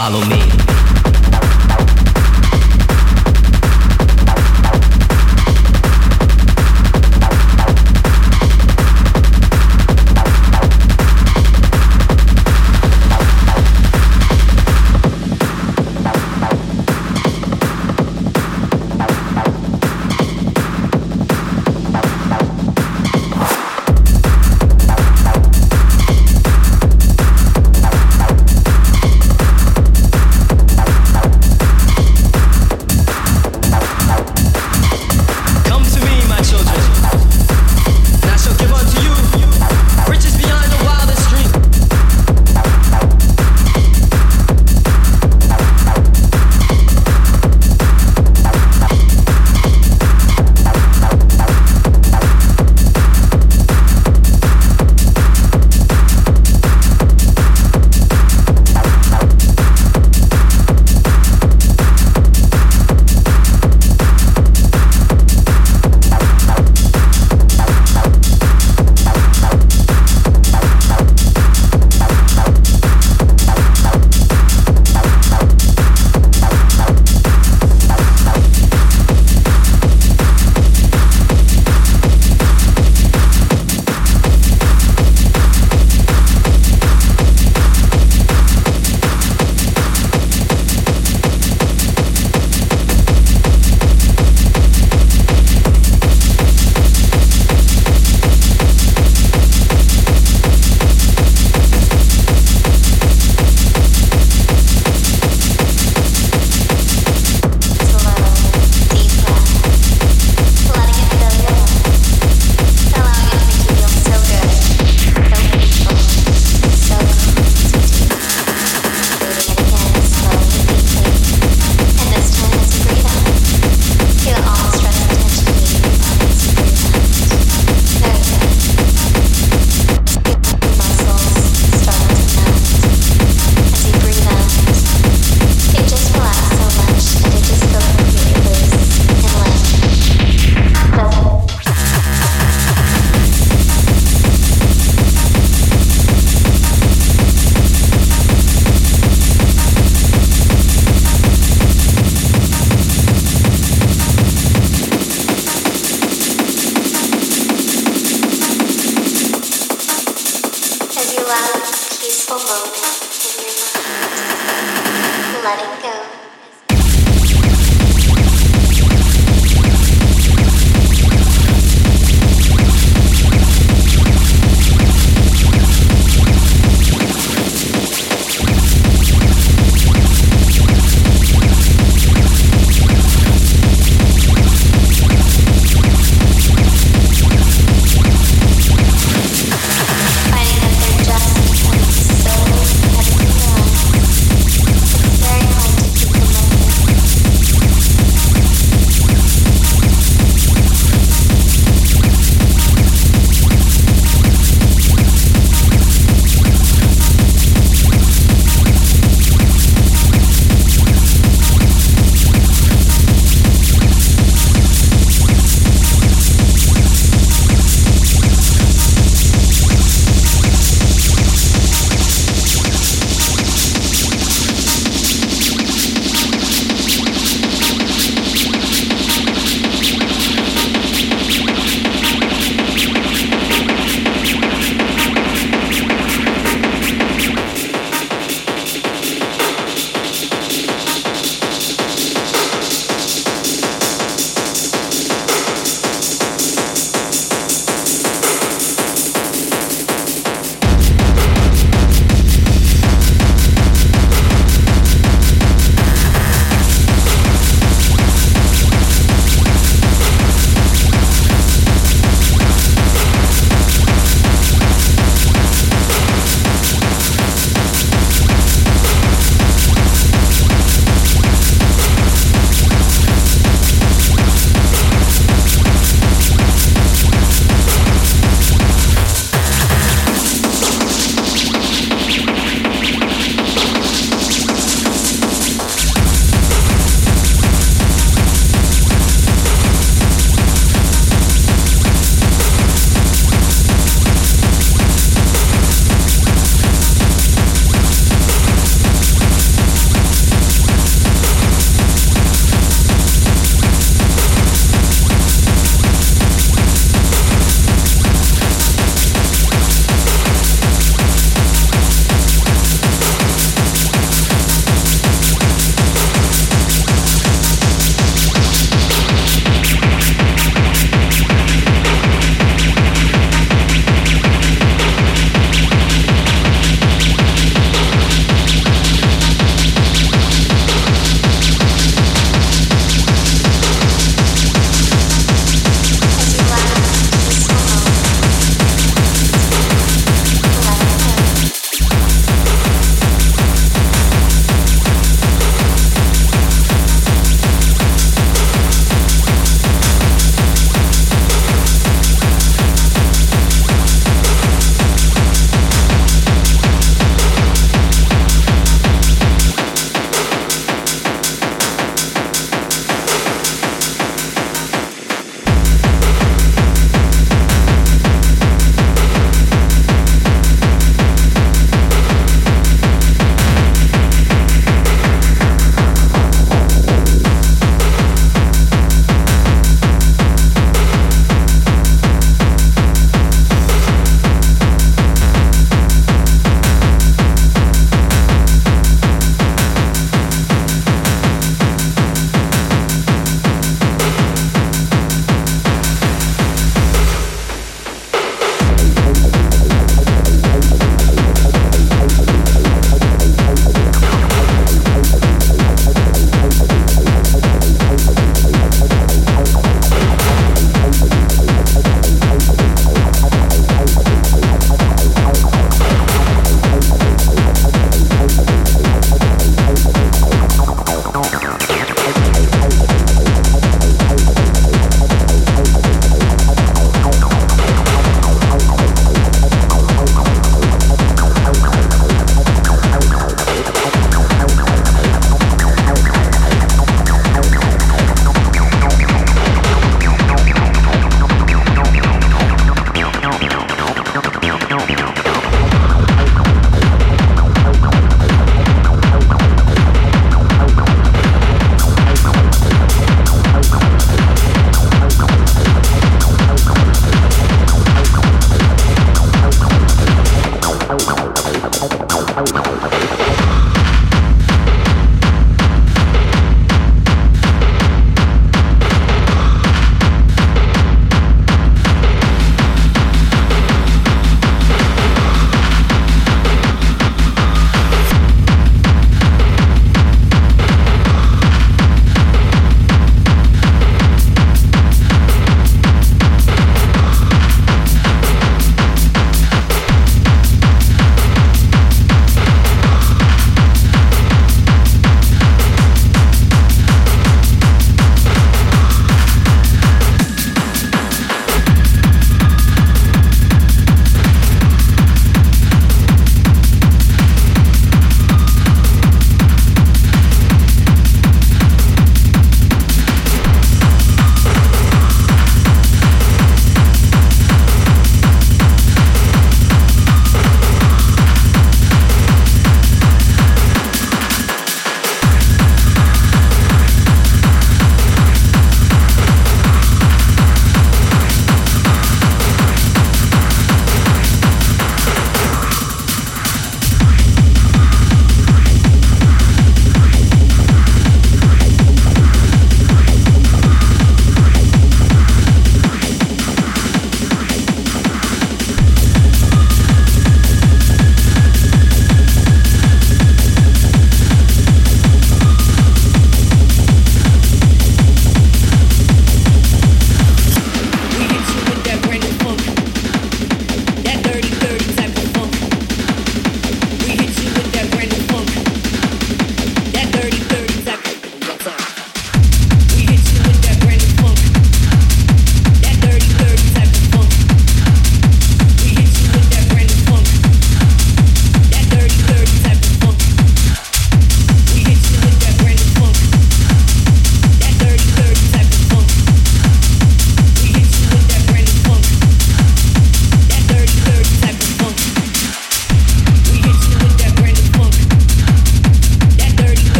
follow me.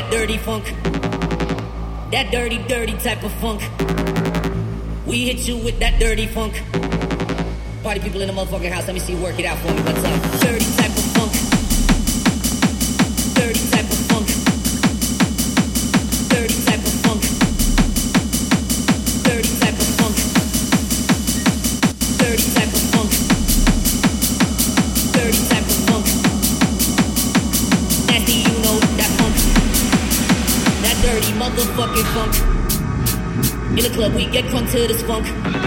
that dirty funk, that dirty, dirty type of funk. We hit you with that dirty funk. Party people in the motherfucking house, let me see you work it out for me. What's up? Dirty type of funk. Dirty type of funk. Dirty type of funk. Dirty type of funk. Dirty type of funk. Dirty type of funk. Nasty, you know that funk. That dirty motherfucking funk. In the club we get crunk to this funk. Dirty, dirty type of funk.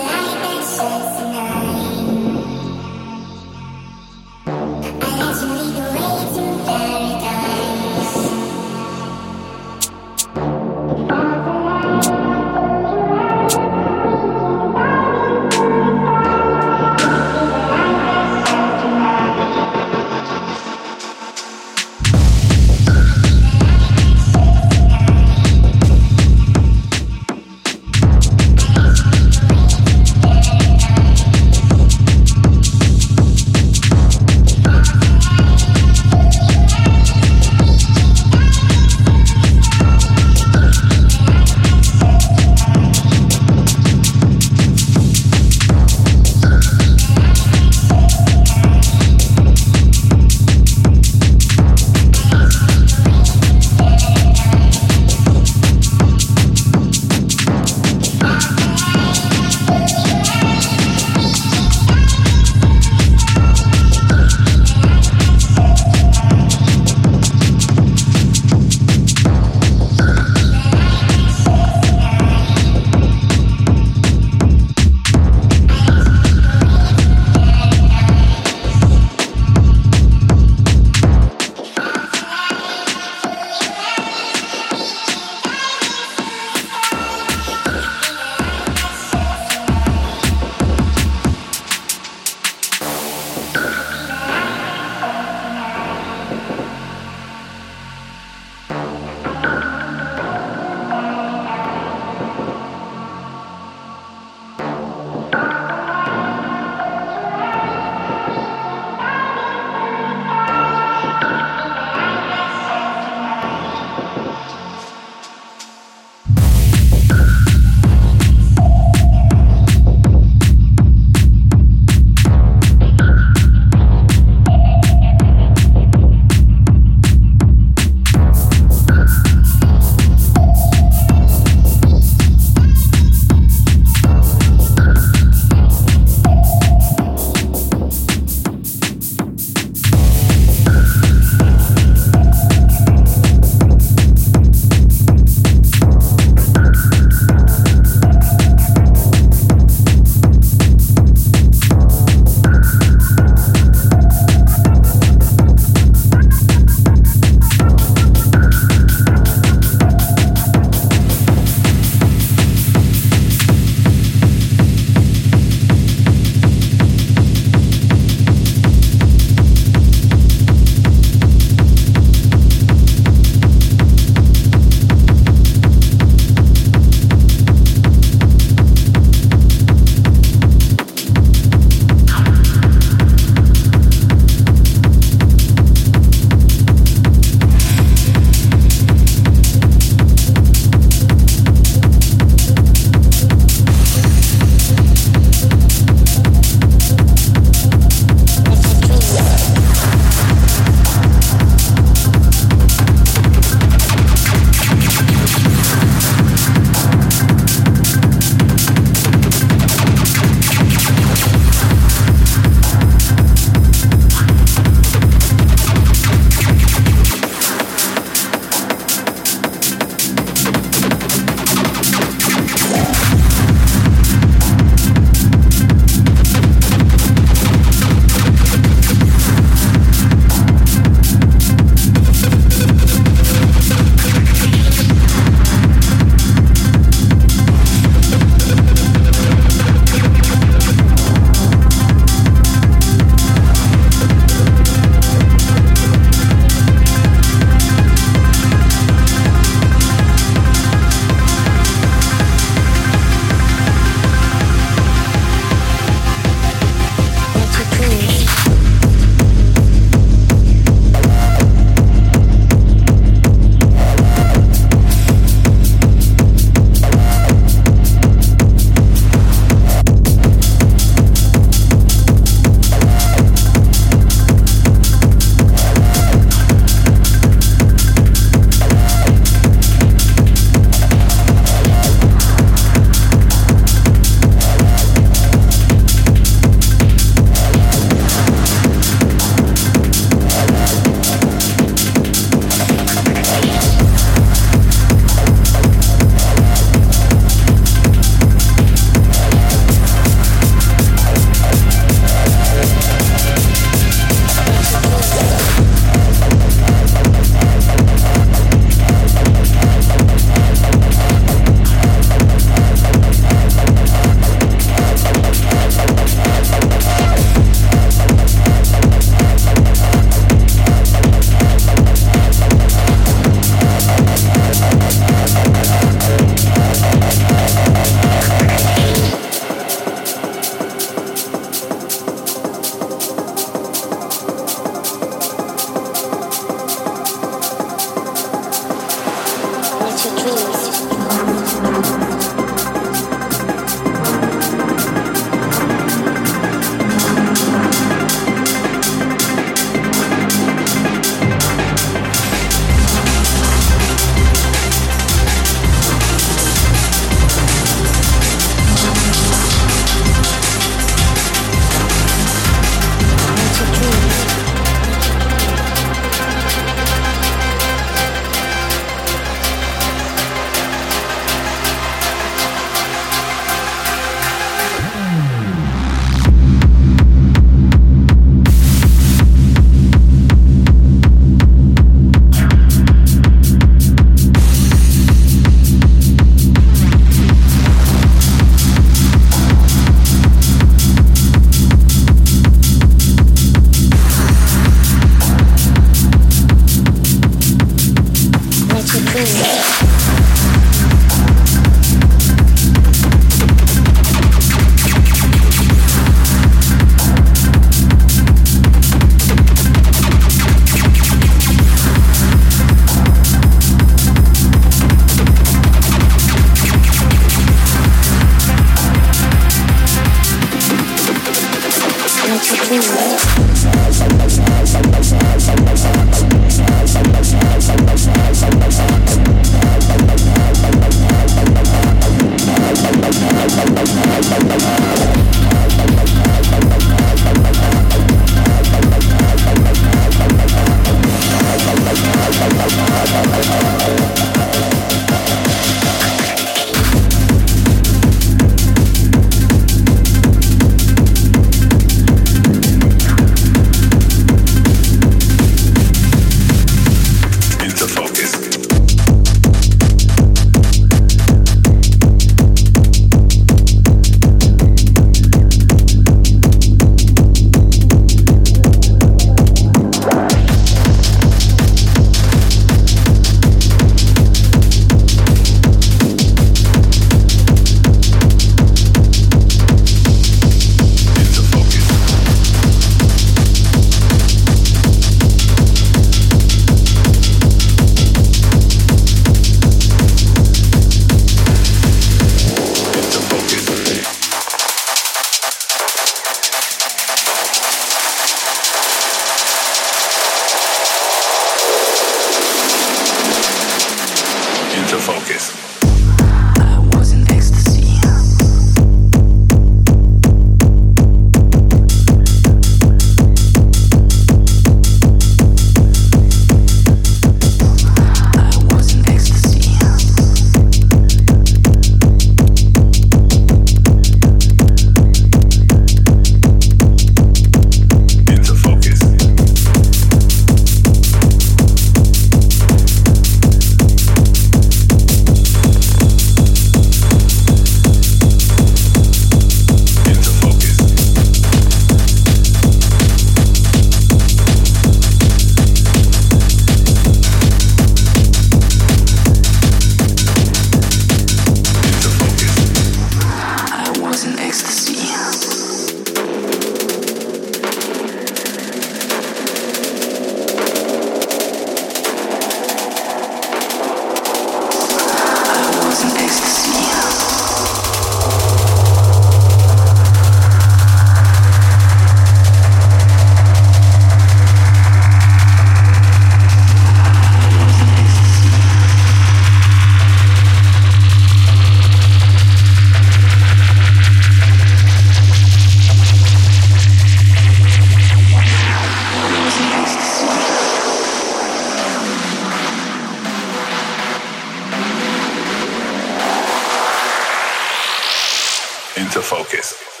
Focus.